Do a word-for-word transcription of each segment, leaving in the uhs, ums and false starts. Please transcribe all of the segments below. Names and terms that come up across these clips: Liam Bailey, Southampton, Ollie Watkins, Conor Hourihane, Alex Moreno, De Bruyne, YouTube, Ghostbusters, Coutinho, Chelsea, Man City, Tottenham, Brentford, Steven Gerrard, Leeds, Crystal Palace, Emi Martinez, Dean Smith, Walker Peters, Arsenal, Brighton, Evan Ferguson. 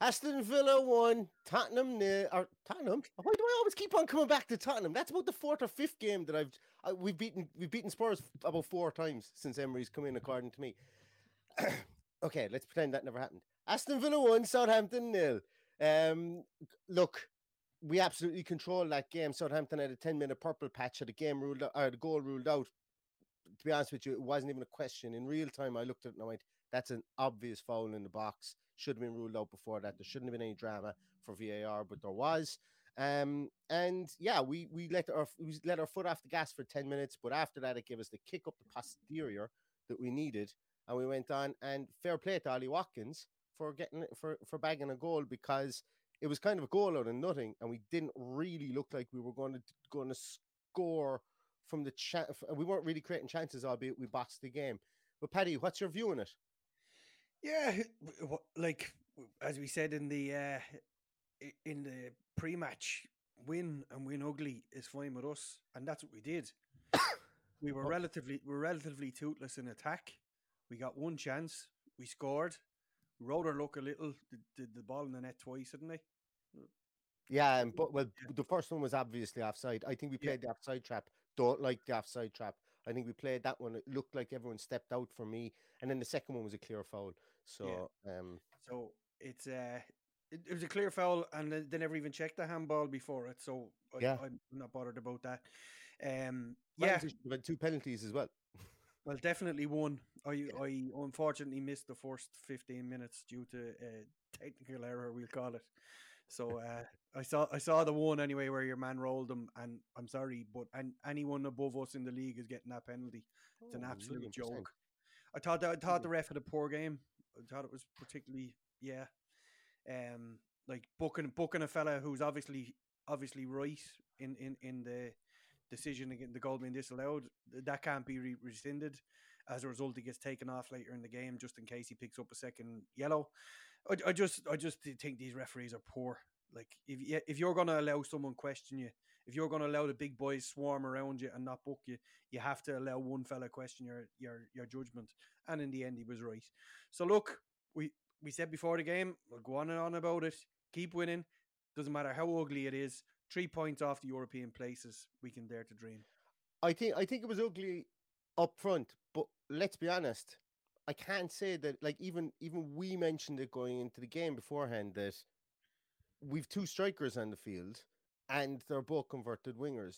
Aston Villa won, Tottenham nil, or Tottenham. Why do I always keep on coming back to Tottenham? That's about the fourth or fifth game that I've I, we've beaten we've beaten Spurs about four times since Emery's come in, according to me. Okay, let's pretend that never happened. Aston Villa won, Southampton nil. Um, look, we absolutely controlled that game. Southampton had a ten-minute purple patch, had the game ruled out, or the goal ruled out. To be honest with you, it wasn't even a question. In real time, I looked at it and I went, "That's an obvious foul in the box. Should have been ruled out before that. There shouldn't have been any drama for V A R, but there was." Um, and yeah, we we let our we let our foot off the gas for ten minutes, but after that, it gave us the kick up the posterior that we needed, and we went on. And fair play to Ollie Watkins for getting for for bagging a goal, because it was kind of a goal out of nothing, and we didn't really look like we were going to going to score from the chance. We weren't really creating chances, albeit we boxed the game. But Paddy, what's your view on it? Yeah, like as we said in the uh, in the pre-match, win and win ugly is fine with us, and that's what we did. we were relatively we were relatively toothless in attack. We got one chance, we scored, rode our luck a little. Did, did the ball in the net twice, didn't they? Yeah, and but well, the first one was obviously offside. I think we played yeah. the offside trap. Don't like the offside trap. I think we played that one. It looked like everyone stepped out for me, and then the second one was a clear foul. So, yeah. um, so it's uh, it, it was a clear foul, and they never even checked the handball before it. So I, yeah. I'm not bothered about that. Um, yeah, we had two penalties as well. Well, definitely one. I yeah. I unfortunately missed the first fifteen minutes due to a technical error, we'll call it. So uh, I saw I saw the one anyway where your man rolled him, and I'm sorry, but and anyone above us in the league is getting that penalty. It's an absolute one hundred percent joke. I thought that, I thought the ref had a poor game. I thought it was particularly yeah, um, like booking booking a fella who's obviously obviously right in, in, in the decision against the goal being disallowed. That can't be re- rescinded. As a result, he gets taken off later in the game just in case he picks up a second yellow. I just, I just think these referees are poor. Like, if you, if you're gonna allow someone question you, if you're gonna allow the big boys swarm around you and not book you, you have to allow one fella question your, your, your judgment. And in the end, he was right. So look, we, we said before the game, we'll go on and on about it. Keep winning. Doesn't matter how ugly it is. Three points off the European places. We can dare to dream. I think, I think it was ugly up front, but let's be honest. I can't say that, like, even even we mentioned it going into the game beforehand, that we've two strikers on the field and they're both converted wingers,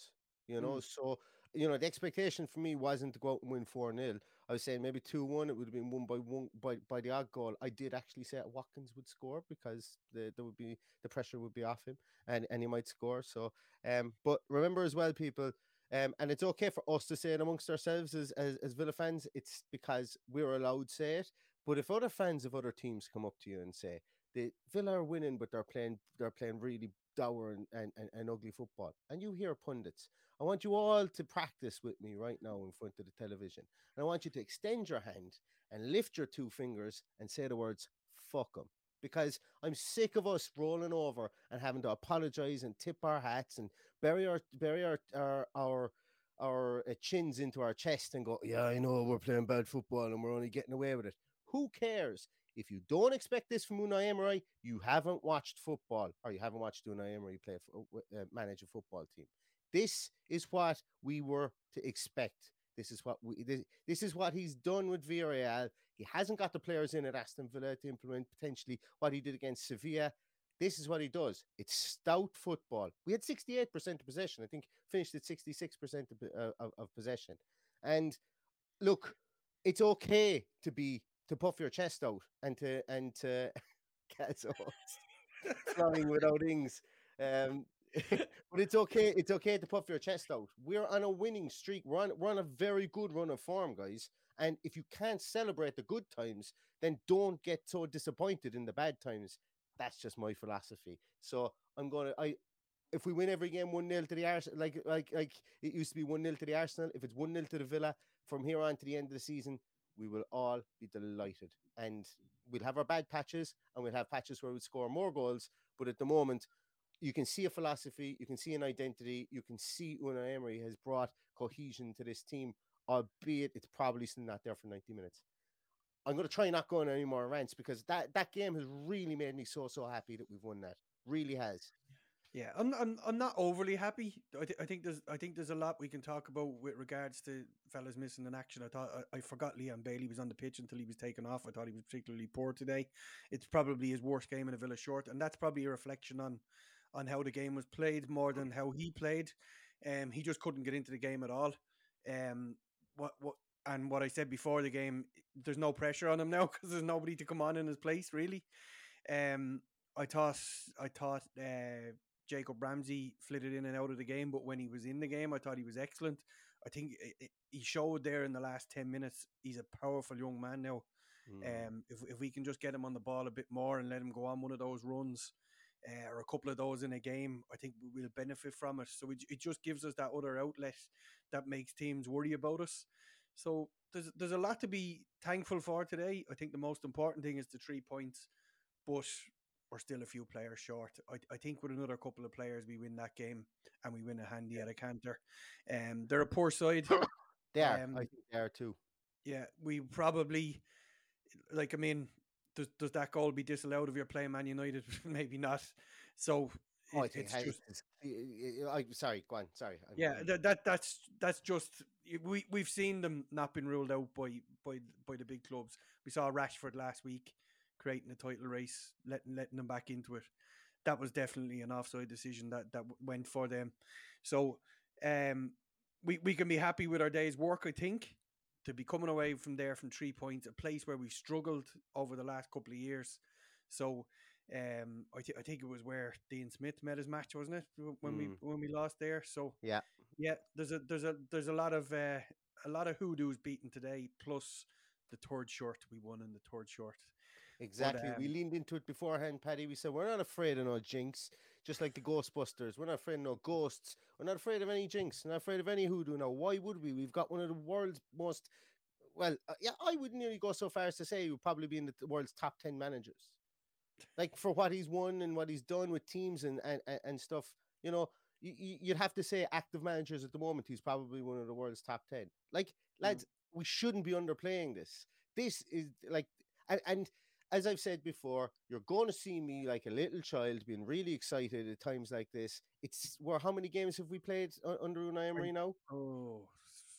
you know. Mm. So, you know, the expectation for me wasn't to go out and win four nil. I was saying maybe two one, it would have been won by one by, by the odd goal. I did actually say Watkins would score because the, there would be the pressure would be off him and, and he might score. So, um, but remember as well, people, um, and it's okay for us to say it amongst ourselves as, as, as Villa fans, it's because we're allowed to say it. But if other fans of other teams come up to you and say, the Villa are winning, but they're playing they're playing really dour and, and, and, and ugly football. And you hear pundits. I want you all to practice with me right now in front of the television. And I want you to extend your hand and lift your two fingers and say the words, fuck them. Because I'm sick of us rolling over and having to apologize and tip our hats and bury our bury our our, our our chins into our chest and go, yeah, I know we're playing bad football and we're only getting away with it. Who cares? If you don't expect this from Unai Emery, you haven't watched football, or you haven't watched Unai Emery play uh, manage a football team. This is what we were to expect. This is what we. This, this is what he's done with Villarreal. He hasn't got the players in at Aston Villa to implement potentially what he did against Sevilla. This is what he does. It's stout football. We had sixty-eight percent of possession. I think finished at sixty-six percent of, uh, of, of possession. And look, it's okay to be. To puff your chest out and to and to cats flying without wings, um, but it's okay. It's okay to puff your chest out. We're on a winning streak. We're on, we're on a very good run of form, guys. And if you can't celebrate the good times, then don't get so disappointed in the bad times. That's just my philosophy. So I'm gonna. I if we win every game one nil to the Arsenal, like like like it used to be one nil to the Arsenal. If it's one nil to the Villa from here on to the end of the season. We will all be delighted and we'll have our bad patches and we'll have patches where we score more goals. But at the moment, you can see a philosophy, you can see an identity, you can see Unai Emery has brought cohesion to this team, albeit it's probably still not there for ninety minutes. I'm going to try not going on any more rants because that, that game has really made me so, so happy that we've won that. Really has. Yeah, I'm I'm I'm not overly happy. I, th- I think there's I think there's a lot we can talk about with regards to fellas missing in action. I thought I, I forgot Liam Bailey was on the pitch until he was taken off. I thought he was particularly poor today. It's probably his worst game in a Villa shirt, and that's probably a reflection on on how the game was played more than how he played. Um, he just couldn't get into the game at all. Um, what what and what I said before the game, there's no pressure on him now because there's nobody to come on in his place really. Um, I thought I thought. Uh, Jacob Ramsey flitted in and out of the game, but when he was in the game, I thought he was excellent. I think it, it, he showed there in the last ten minutes, he's a powerful young man now. Mm. Um, if, if we can just get him on the ball a bit more and let him go on one of those runs uh, or a couple of those in a game, I think we'll benefit from it. So it, it just gives us that other outlet that makes teams worry about us. So there's, there's a lot to be thankful for today. I think the most important thing is the three points, but... we're still a few players short. I, I think with another couple of players, we win that game and we win a handy at a canter. Um, they're a poor side. They are. Um, I think they are too. Yeah, we probably, like, I mean, does does that goal be disallowed if you're playing Man United? Maybe not. So it, oh, I think it's I, just... I'm sorry, go on, sorry. I'm, yeah, that, that that's that's just... We, we've seen them not been ruled out by, by, by the big clubs. We saw Rashford last week. Creating a title race, letting letting them back into it. That was definitely an offside decision that, that went for them. So um, we, we can be happy with our day's work, I think, to be coming away from there from three points, a place where we've struggled over the last couple of years. So um, I, th- I think it was where Dean Smith met his match, wasn't it? When mm. we when we lost there. So yeah, yeah. There's a there's a there's a lot of uh, a lot of hoodoos beaten today. Plus. The third short we won in the third short. Exactly. But, um, we leaned into it beforehand, Paddy. We said, we're not afraid of no jinx, just like the Ghostbusters. We're not afraid of no ghosts. We're not afraid of any jinx. We're not afraid of any hoodoo. Now, why would we? We've got one of the world's most, well, uh, yeah, I wouldn't nearly go so far as to say he would probably be in the world's top ten managers. Like for what he's won and what he's done with teams and, and, and stuff, you know, you, you'd have to say active managers at the moment. He's probably one of the world's top ten. Like, lads, mm. we shouldn't be underplaying this. This is like, and, and as I've said before, you're going to see me like a little child being really excited at times like this. It's where well, how many games have we played under Unai Emery now? Oh,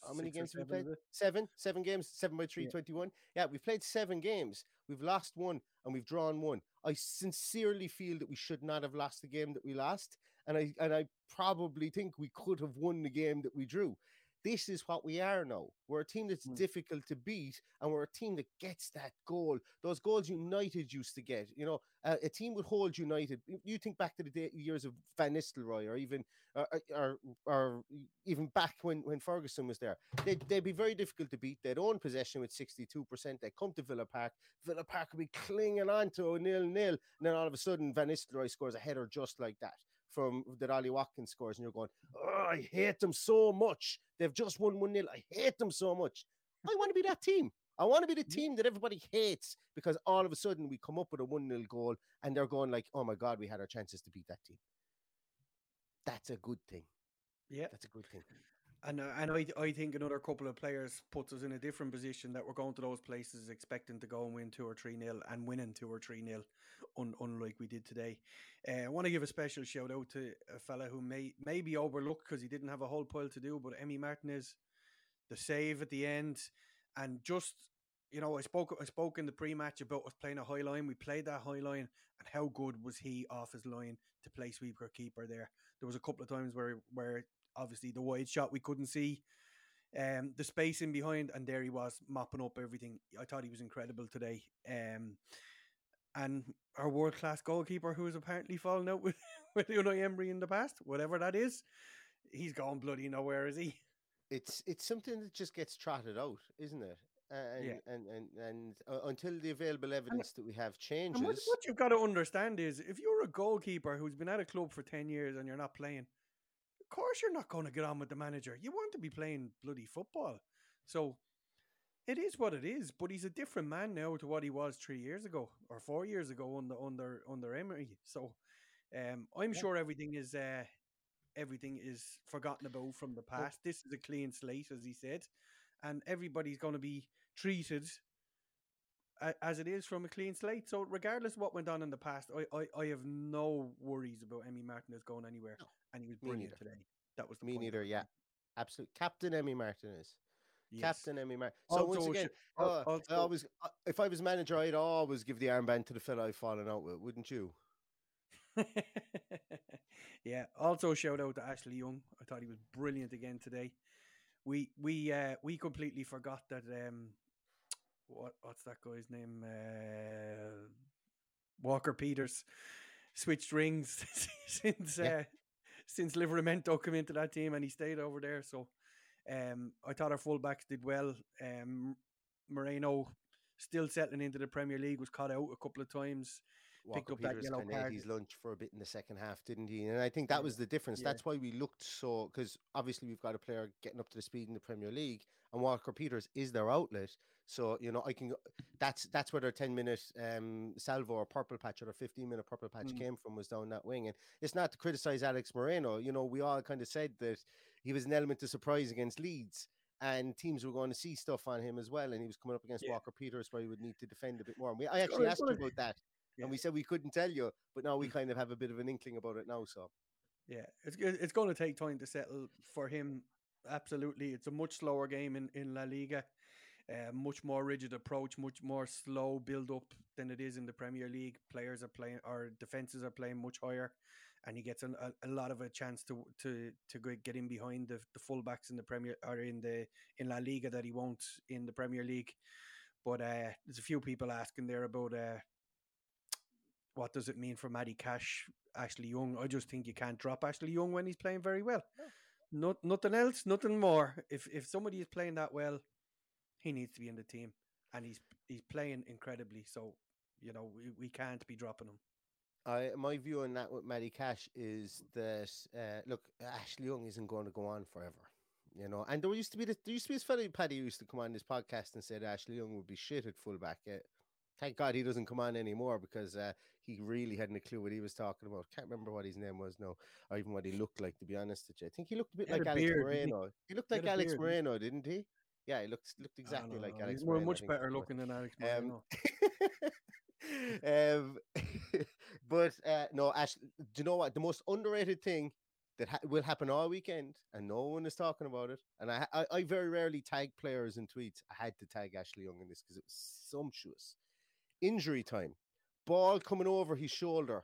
how many games have we played? Seven, seven games, seven by three, yeah. twenty-one. Yeah, we've played seven games. We've lost one and we've drawn one. I sincerely feel that we should not have lost the game that we lost. And I, and I probably think we could have won the game that we drew. This is what we are now. We're a team that's mm. difficult to beat, and we're a team that gets that goal. Those goals United used to get, you know, uh, a team would hold United. You think back to the day, years of Van Nistelrooy, or even or, or, or even back when, when Ferguson was there. They'd, they'd be very difficult to beat. They'd own possession with sixty-two percent. They'd come to Villa Park. Villa Park would be clinging on to a nil-nil, and then all of a sudden Van Nistelrooy scores a header just like that from that Ollie Watkins scores, and you're going, oh, I hate them so much. They've just won one nil. I hate them so much. I want to be that team. I want to be the team that everybody hates, because all of a sudden we come up with a one nil goal and they're going like, oh my God, we had our chances to beat that team. That's a good thing. Yeah. That's a good thing. And, uh, and I, I think another couple of players puts us in a different position, that we're going to those places expecting to go and win two or three nil, and winning two or three nil, un, unlike we did today. Uh, I want to give a special shout out to a fella who may, may be overlooked because he didn't have a whole pile to do, but Emi Martinez, the save at the end. And just, you know, I spoke I spoke in the pre-match about us playing a high line. We played that high line, and how good was he off his line to play sweep or keeper there. There was a couple of times where where... obviously the wide shot we couldn't see, um, the space in behind, and there he was mopping up everything. I thought he was incredible today. Um, and our world-class goalkeeper, who has apparently fallen out with, with Unai Emery in the past, whatever that is, he's gone bloody nowhere, is he? It's it's something that just gets trotted out, isn't it? And yeah. and and, and uh, until the available evidence and, that we have changes. And what, what you've got to understand is, if you're a goalkeeper who's been at a club for ten years and you're not playing, of course you're not going to get on with the manager. You want to be playing bloody football. So it is what it is, but he's a different man now to what he was three years ago or four years ago under under under Emery. So um, I'm yeah. sure everything is uh, everything is forgotten about from the past. But this is a clean slate, as he said, and everybody's going to be treated as it is from a clean slate. So regardless of what went on in the past, I I, I have no worries about Emi Martinez going anywhere. No. And he was brilliant today. That was the Me point. neither, yeah. Absolutely. Captain Emi Martinez. Yes. Captain Emi Martinez. So also, once again, uh, also, I always, uh, if I was manager, I'd always give the armband to the fella I've fallen out with, wouldn't you? Yeah. Also, shout out to Ashley Young. I thought he was brilliant again today. We we uh, we completely forgot that... Um, What what's that guy's name? Uh, Walker Peters switched rings since yeah. uh, since Liverpool came into that team, and he stayed over there. So um, I thought our fullbacks did well. Um, Moreno, still settling into the Premier League, was caught out a couple of times. Walker picked up Peters that yellow card. Ate his lunch for a bit in the second half, didn't he? And I think that was the difference. Yeah. That's why we looked so, because obviously we've got a player getting up to the speed in the Premier League, and Walker Peters is their outlet. So, you know, I can. That's that's where their ten minute um, salvo or purple patch or their fifteen minute purple patch mm. came from, was down that wing. And it's not to criticize Alex Moreno. You know, we all kind of said that he was an element of surprise against Leeds, and teams were going to see stuff on him as well. And he was coming up against yeah. Walker Peters, where he would need to defend a bit more. And we, I actually asked you about that. Yeah. And we said we couldn't tell you, but now we kind of have a bit of an inkling about it now. So, yeah, it's it's going to take time to settle for him. Absolutely, it's a much slower game in, in La Liga, uh, much more rigid approach, much more slow build up than it is in the Premier League. Players are playing, our defenses are playing much higher, and he gets an, a, a lot of a chance to to to get in behind the, the fullbacks in the Premier or in the in La Liga that he won't in the Premier League. But uh, there's a few people asking there about. Uh, What does it mean for Matty Cash, Ashley Young? I just think you can't drop Ashley Young when he's playing very well. Yeah. Not nothing else, nothing more. If if somebody is playing that well, he needs to be in the team, and he's he's playing incredibly. So, you know, we, we can't be dropping him. I my view on that with Matty Cash is that uh, look, Ashley Young isn't going to go on forever. You know, and there used to be the, there used to be this fellow Paddy who used to come on this podcast and said Ashley Young would be shit at fullback. Yeah. Thank God he doesn't come on anymore, because uh, he really hadn't a clue what he was talking about. Can't remember what his name was now, or even what he looked like, to be honest with you. I think he looked a bit like a Alex beard, Moreno. He, he looked like Alex beard, Moreno, didn't he? Yeah, he looked looked exactly like Alex He's Moreno. He's much better looking than Alex Moreno. Um, um, but uh, no, Ash, do you know what? The most underrated thing that ha- will happen all weekend, and no one is talking about it, and I, I, I very rarely tag players in tweets. I had to tag Ashley Young in this because it was sumptuous. Injury time, ball coming over his shoulder,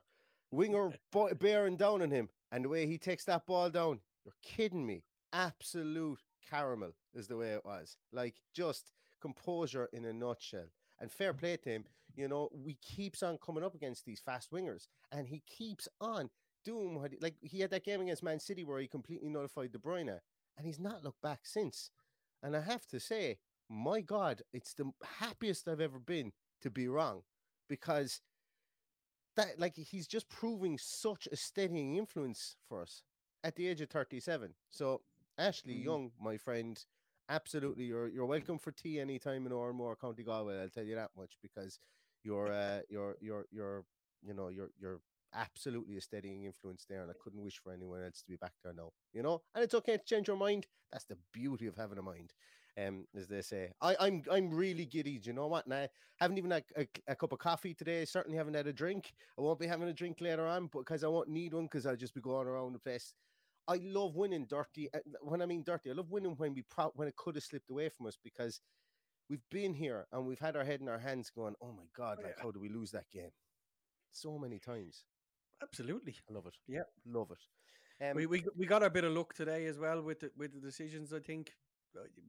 winger bo- bearing down on him, and the way he takes that ball down, you're kidding me. Absolute caramel is the way it was. Like, just composure in a nutshell. And fair play to him. You know, we keeps on coming up against these fast wingers, and he keeps on doing what he, like he had that game against Man City where he completely nullified De Bruyne, and he's not looked back since. And I have to say, my God, it's the happiest I've ever been to be wrong, because that, like, he's just proving such a steadying influence for us at the age of thirty-seven. So Ashley mm-hmm. Young, my friend, absolutely, you're you're welcome for tea anytime in Oranmore, County Galway. I'll tell you that much, because you're uh, you're you're you're you know you're you're absolutely a steadying influence there, and I couldn't wish for anyone else to be back there now. You know, and it's okay to change your mind. That's the beauty of having a mind, um, as they say. I I'm I'm really giddy. Do you know what? And I haven't even had a, a cup of coffee today. Certainly haven't had a drink. I won't be having a drink later on, because I won't need one, because I'll just be going around the place. I love winning dirty. When I mean dirty, I love winning when we pro- when it could have slipped away from us, because we've been here and we've had our head in our hands going, oh my God, like, how do we lose that game? So many times. Absolutely. I love it. Yeah. Love it. Um, we, we we got a bit of luck today as well with the, with the decisions, I think.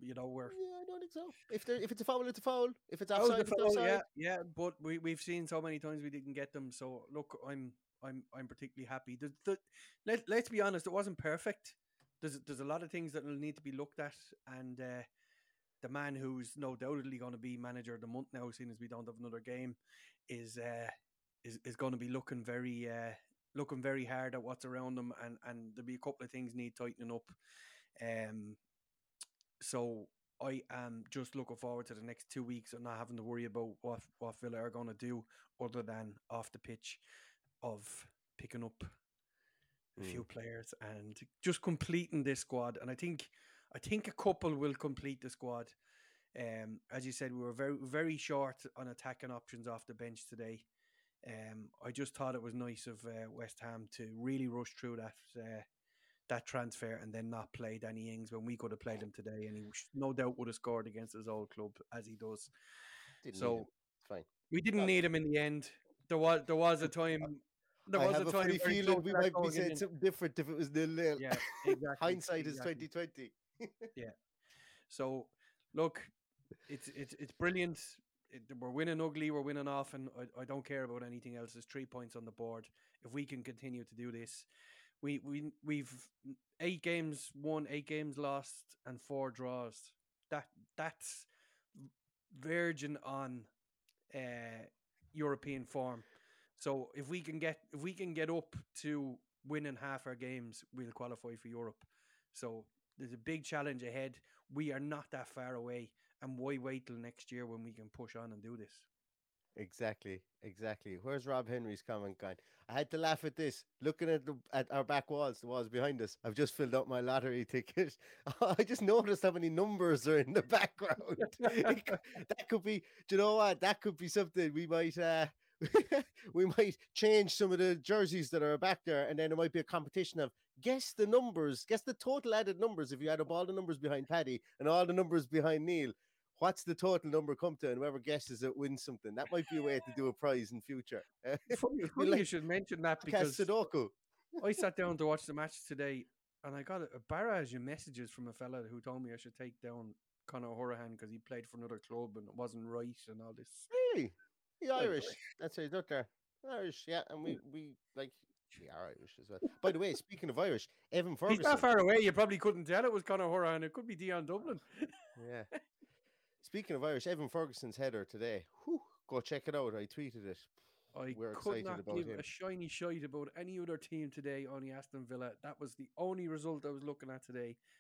You know, we're... Yeah, I don't think so. If there, if it's a foul, it's a foul. If it's outside, it's outside. Yeah, yeah, but we, we've seen so many times we didn't get them. So, look, I'm... I'm I'm particularly happy. The, the, let, let's be honest, it wasn't perfect. There's there's a lot of things that will need to be looked at, and uh, the man who's no doubtedly going to be manager of the month now, seeing as we don't have another game, is uh, is is going to be looking very uh, looking very hard at what's around him, and, and there'll be a couple of things need tightening up. Um, so I am just looking forward to the next two weeks and not having to worry about what what Villa are going to do, other than off the pitch, of picking up a mm. few players and just completing this squad. And I think I think a couple will complete the squad. Um, as you said, we were very, very short on attacking options off the bench today. Um, I just thought it was nice of uh, West Ham to really rush through that uh, that transfer and then not play Danny Ings when we could have played him today, and he no doubt would have scored against his old club, as he does. Didn't so Fine. We didn't That's need him in the end. There was there was a time. There I was have a, a funny feeling we might be saying in. something different if it was nil nil. Yeah, exactly. Hindsight exactly. is twenty twenty. Yeah. So, look, it's it's it's brilliant. It, we're winning ugly. We're winning off, and I, I don't care about anything else. There's three points on the board. If we can continue to do this, we we we've eight games won, eight games lost, and four draws. That that's verging on uh, European form. So if we can get if we can get up to winning half our games, we'll qualify for Europe. So there's a big challenge ahead. We are not that far away, and why wait till next year when we can push on and do this? Exactly, exactly. Where's Rob Henry's comment gone? I had to laugh at this. Looking at the, at our back walls, the walls behind us, I've just filled up my lottery ticket. I just noticed how many numbers are in the background. That could be, do you know what? That could be something we might... Uh, we might change some of the jerseys that are back there, and then it might be a competition of guess the numbers, guess the total added numbers. If you add up all the numbers behind Paddy and all the numbers behind Neil, what's the total number come to? And whoever guesses it wins something. That might be a way to do a prize in future. Funny, funny like, you should mention that, because Sudoku. I sat down to watch the match today, and I got a barrage of messages from a fella who told me I should take down Conor Hourihane because he played for another club and it wasn't right and all this. Really? He's Irish. That's how he's out there. Irish, yeah. And we, we like, we are Irish as well. By the way, speaking of Irish, Evan Ferguson. He's not far away. You probably couldn't tell it was Conor Hourihane. It could be Dion Dublin. Yeah. Speaking of Irish, Evan Ferguson's header today. Whew, go check it out. I tweeted it. I We're could not give him. a shiny shite about any other team today, only Aston Villa. That was the only result I was looking at today,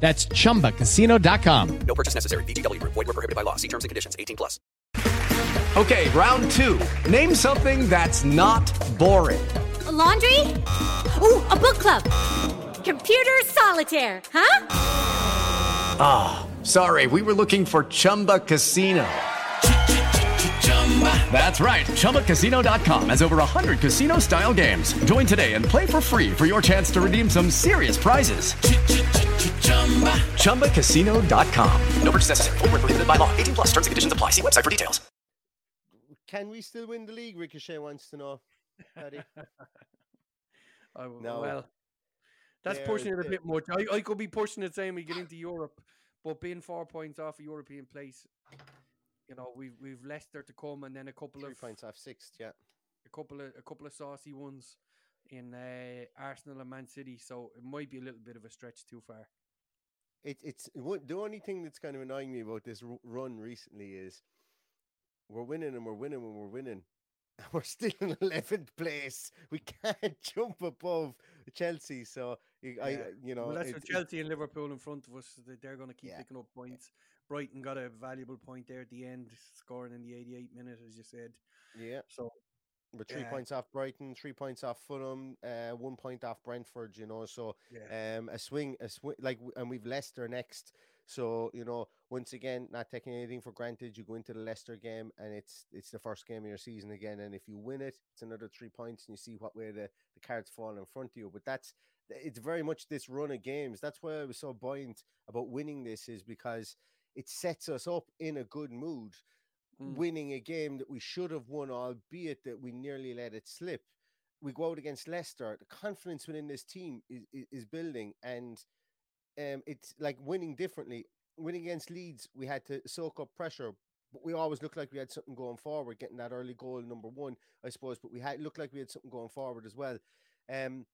That's chumba casino dot com. No purchase necessary. V G W Group. Void where prohibited by law. See terms and conditions. eighteen plus. Okay, round two. Name something that's not boring. A laundry? Ooh, a book club. Computer solitaire, huh? Ah, oh, Sorry, we were looking for Chumba Casino. That's right, Chumba Casino dot com has over one hundred casino-style games. Join today and play for free for your chance to redeem some serious prizes. Chumba Casino dot com. No purchase necessary. Void where prohibited by law. eighteen plus terms and conditions apply. See website for details. Can we still win the league? Ricochet wants to know. Paddy. I will, no. Well, that's there, pushing it a there. bit much. I, I could be pushing it saying we get into Europe, but being four points off a European place, you know, we've we've Leicester to come, and then a couple Three of points off sixth, yeah, a couple of a couple of saucy ones in uh, Arsenal and Man City. So it might be a little bit of a stretch too far. It, it's the only thing that's kind of annoying me about this run recently is we're winning and we're winning and we're winning. We're still in eleventh place. We can't jump above Chelsea. So, I, yeah. you know. Well, that's with Chelsea and Liverpool in front of us. They're going to keep yeah. picking up points. Brighton got a valuable point there at the end, scoring in the eighty-eighth minute, as you said. Yeah. So, we're three yeah. points off Brighton, three points off Fulham, uh, one point off Brentford, you know. So, yeah. um, a swing, a swing, like, and we've Leicester next. So, you know, once again, not taking anything for granted, you go into the Leicester game and it's it's the first game of your season again. And if you win it, it's another three points and you see what way the, the cards fall in front of you. But that's, it's very much this run of games. That's why I was so buoyant about winning this, is because it sets us up in a good mood, mm. winning a game that we should have won, albeit that we nearly let it slip. We go out against Leicester. The confidence within this team is, is, is building, and Um, it's like winning differently. Winning against Leeds, we had to soak up pressure, but we always looked like we had something going forward, getting that early goal, number one, I suppose, but we had looked like we had something going forward as well. Um,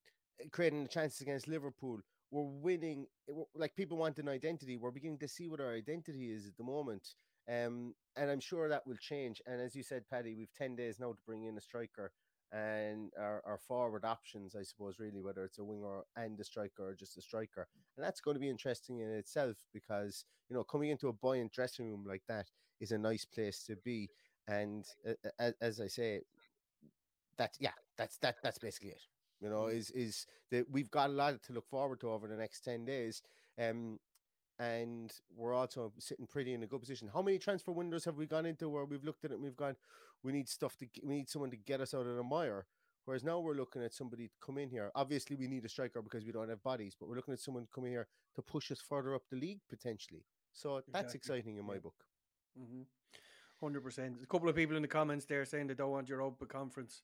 creating the chances against Liverpool, we're winning. We're, like, people want an identity. We're beginning to see what our identity is at the moment. Um, and I'm sure that will change. And as you said, Paddy, we've ten days now to bring in a striker and our, our forward options, I suppose, really, whether it's a winger and a striker or just a striker. And that's going to be interesting in itself, because, you know, coming into a buoyant dressing room like that is a nice place to be. And uh, as, as I say, that's, yeah, that's, that, that's basically it, you know, is, is that we've got a lot to look forward to over the next ten days. Um, and we're also sitting pretty in a good position. How many transfer windows have we gone into where we've looked at it and we've gone, we need stuff to, we need someone to get us out of the mire. Whereas now we're looking at somebody to come in here. Obviously, we need a striker because we don't have bodies, but we're looking at someone to come in here to push us further up the league potentially. So exactly. That's exciting in my book. Mm-hmm. one hundred percent. A couple of people in the comments there saying they don't want Europa Conference.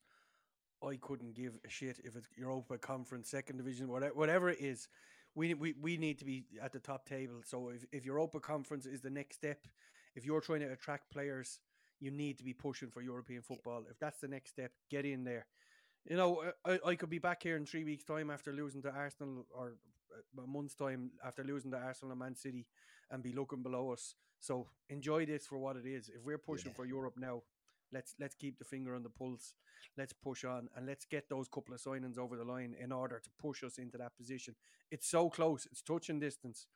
I couldn't give a shit if it's Europa Conference, second division, whatever, whatever it is. We, we we need to be at the top table. So if, if Europa Conference is the next step, if you're trying to attract players, you need to be pushing for European football. If that's the next step, get in there. You know, I, I could be back here in three weeks' time after losing to Arsenal, or a month's time after losing to Arsenal and Man City, and be looking below us. So enjoy this for what it is. If we're pushing yeah. for Europe now, let's let's keep the finger on the pulse. Let's push on and let's get those couple of signings over the line in order to push us into that position. It's so close. It's touch and distance.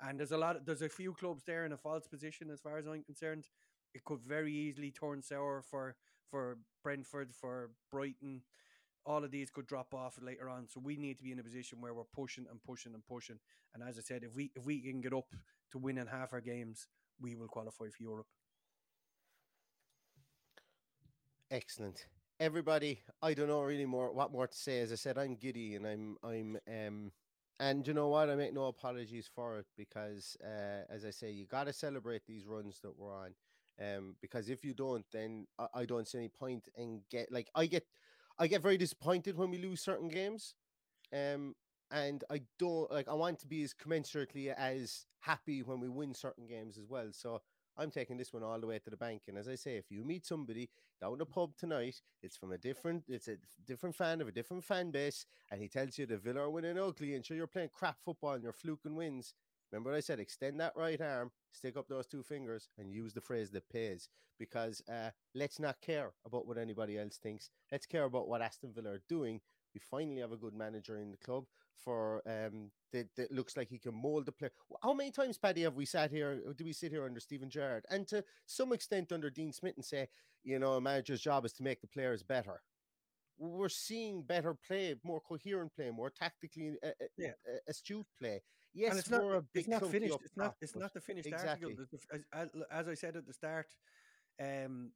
And there's a lot. Of, there's a few clubs there in a false position as far as I'm concerned. It could very easily turn sour for, for Brentford, for Brighton. All of these could drop off later on. So we need to be in a position where we're pushing and pushing and pushing. And as I said, if we if we can get up to winning half our games, we will qualify for Europe. Excellent. Everybody, I don't know really more what more to say. As I said, I'm giddy and I'm I'm um and you know what? I make no apologies for it, because uh, as I say, you got to celebrate these runs that we're on. Um, because if you don't, then I, I don't see any point in get like I get, I get very disappointed when we lose certain games, um, and I don't like I want to be as commensurately as happy when we win certain games as well. So I'm taking this one all the way to the bank. And as I say, if you meet somebody down in the pub tonight, it's from a different, it's a different fan of a different fan base, and he tells you the Villa are winning ugly, and sure you're playing crap football and you're fluking wins. Remember what I said, extend that right arm, stick up those two fingers, and use the phrase that pays. Because uh, let's not care about what anybody else thinks. Let's care about what Aston Villa are doing. We finally have a good manager in the club for um, that, that looks like he can mould the player. How many times, Paddy, have we sat here, do we sit here under Steven Gerrard? And to some extent under Dean Smith and say, you know, a manager's job is to make the players better. we're seeing better play, more coherent play, more tactically uh, yeah. uh, astute play. Yes, and it's not, a big it's not finished. It's top, not. It's not the finished exactly. article. As, as, as I said at the start, um,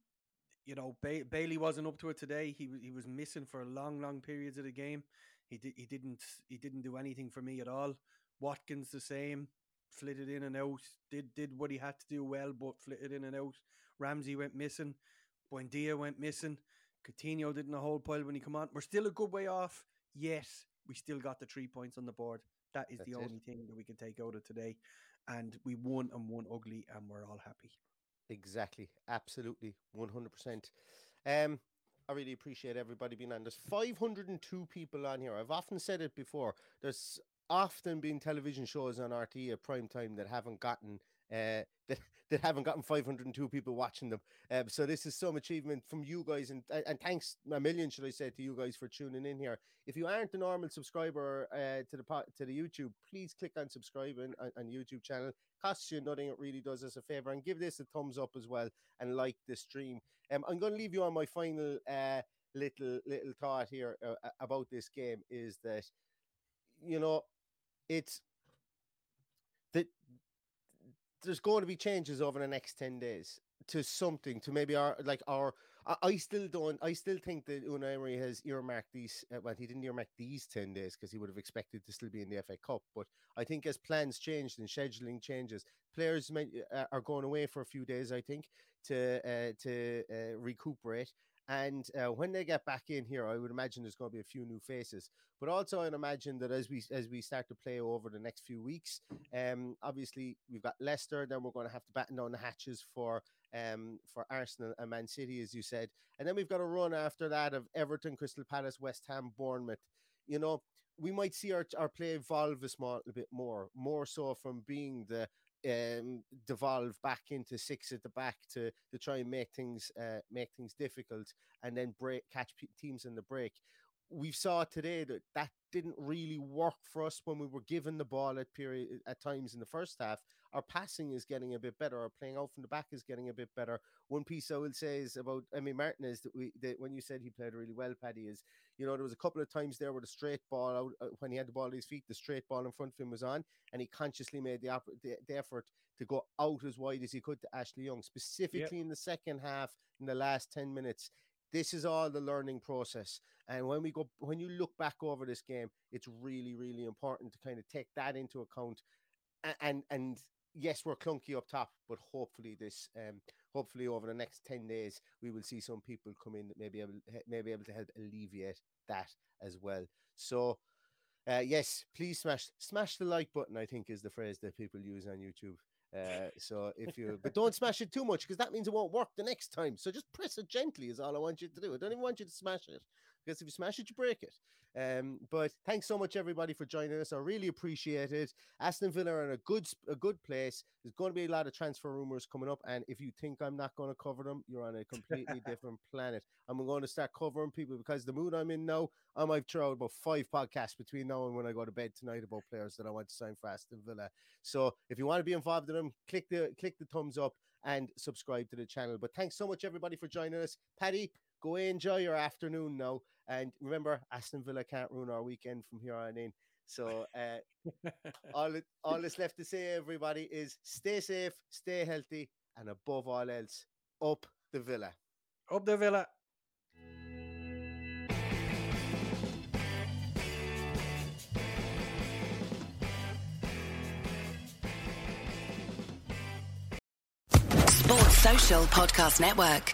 you know, ba- Bailey wasn't up to it today. He he was missing for long, long periods of the game. He di- he didn't he didn't do anything for me at all. Watkins the same, flitted in and out. Did did what he had to do well, but flitted in and out. Ramsey went missing. Buendia went missing. Coutinho didn't a whole pile when he come on. We're still a good way off. Yes, we still got the three points on the board. That is That's the only it. thing that we can take out of today. And we won and won ugly and we're all happy. Exactly. Absolutely. one hundred percent. Um, I really appreciate everybody being on. There's five hundred two people on here. I've often said it before. There's often been television shows on R T at prime time that haven't gotten... Uh, that, that haven't gotten five hundred two people watching them. Uh, so this is some achievement from you guys, and and thanks a million, should I say, to you guys for tuning in here. If you aren't a normal subscriber uh, to the to the YouTube, please click on subscribe on, on, on YouTube channel. Costs you nothing. It really does us a favor. And give this a thumbs up as well and like the stream. Um, I'm going to leave you on my final uh, little little thought here uh, about this game is that, you know, it's that. There's going to be changes over the next ten days to something, to maybe our, like our, I still don't, I still think that Unai Emery has earmarked these, well, he didn't earmark these ten days because he would have expected to still be in the F A Cup. But I think as plans changed and scheduling changes, players may, uh, are going away for a few days, I think, to, uh, to uh, recuperate. And uh, when they get back in here, I would imagine there's going to be a few new faces. But also, I'd imagine that as we as we start to play over the next few weeks, um, obviously we've got Leicester. Then we're going to have to batten down the hatches for um for Arsenal and Man City, as you said. And then we've got a run after that of Everton, Crystal Palace, West Ham, Bournemouth. You know, we might see our our play evolve a small a bit more, more so from being the. Um, devolve back into six at the back to to try and make things uh, make things difficult, and then break catch p- teams in the break. We saw today that that didn't really work for us when we were given the ball at period at times in the first half. Our passing is getting a bit better. Our playing out from the back is getting a bit better. One piece I will say is about Emi Martinez that we that when you said he played really well, Paddy, is you know there was a couple of times there where the straight ball out uh, when he had the ball at his feet, the straight ball in front of him was on, and he consciously made the, op- the, the effort to go out as wide as he could to Ashley Young, specifically yep. in the second half in the last ten minutes. This is all the learning process. And when we go, when you look back over this game, it's really, really important to kind of take that into account. And, and, and yes, we're clunky up top, but hopefully this, um, hopefully over the next ten days, we will see some people come in that may be able, may be able to help alleviate that as well. So uh, yes, please smash, smash the like button, I think is the phrase that people use on YouTube. Uh, so if you, but don't smash it too much because that means it won't work the next time. So just press it gently is all I want you to do. I don't even want you to smash it because if you smash it, you break it. Um, but thanks so much everybody for joining us. I really appreciate it. Aston Villa are in a good, a good place. There's going to be a lot of transfer rumors coming up. And if you think I'm not going to cover them, you're on a completely different planet. I'm going to start covering people because the mood I'm in now, I might throw out about five podcasts between now and when I go to bed tonight about players that I want to sign for Aston Villa. So if you want to be involved in click the click the thumbs up and subscribe to the channel. But thanks so much everybody for joining us. Paddy, go enjoy your afternoon now, and remember Aston Villa can't ruin our weekend from here on in. So uh, all all that's left to say everybody is stay safe, stay healthy, and above all else, up the Villa. Up the Villa. Social Podcast Network.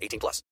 eighteen plus.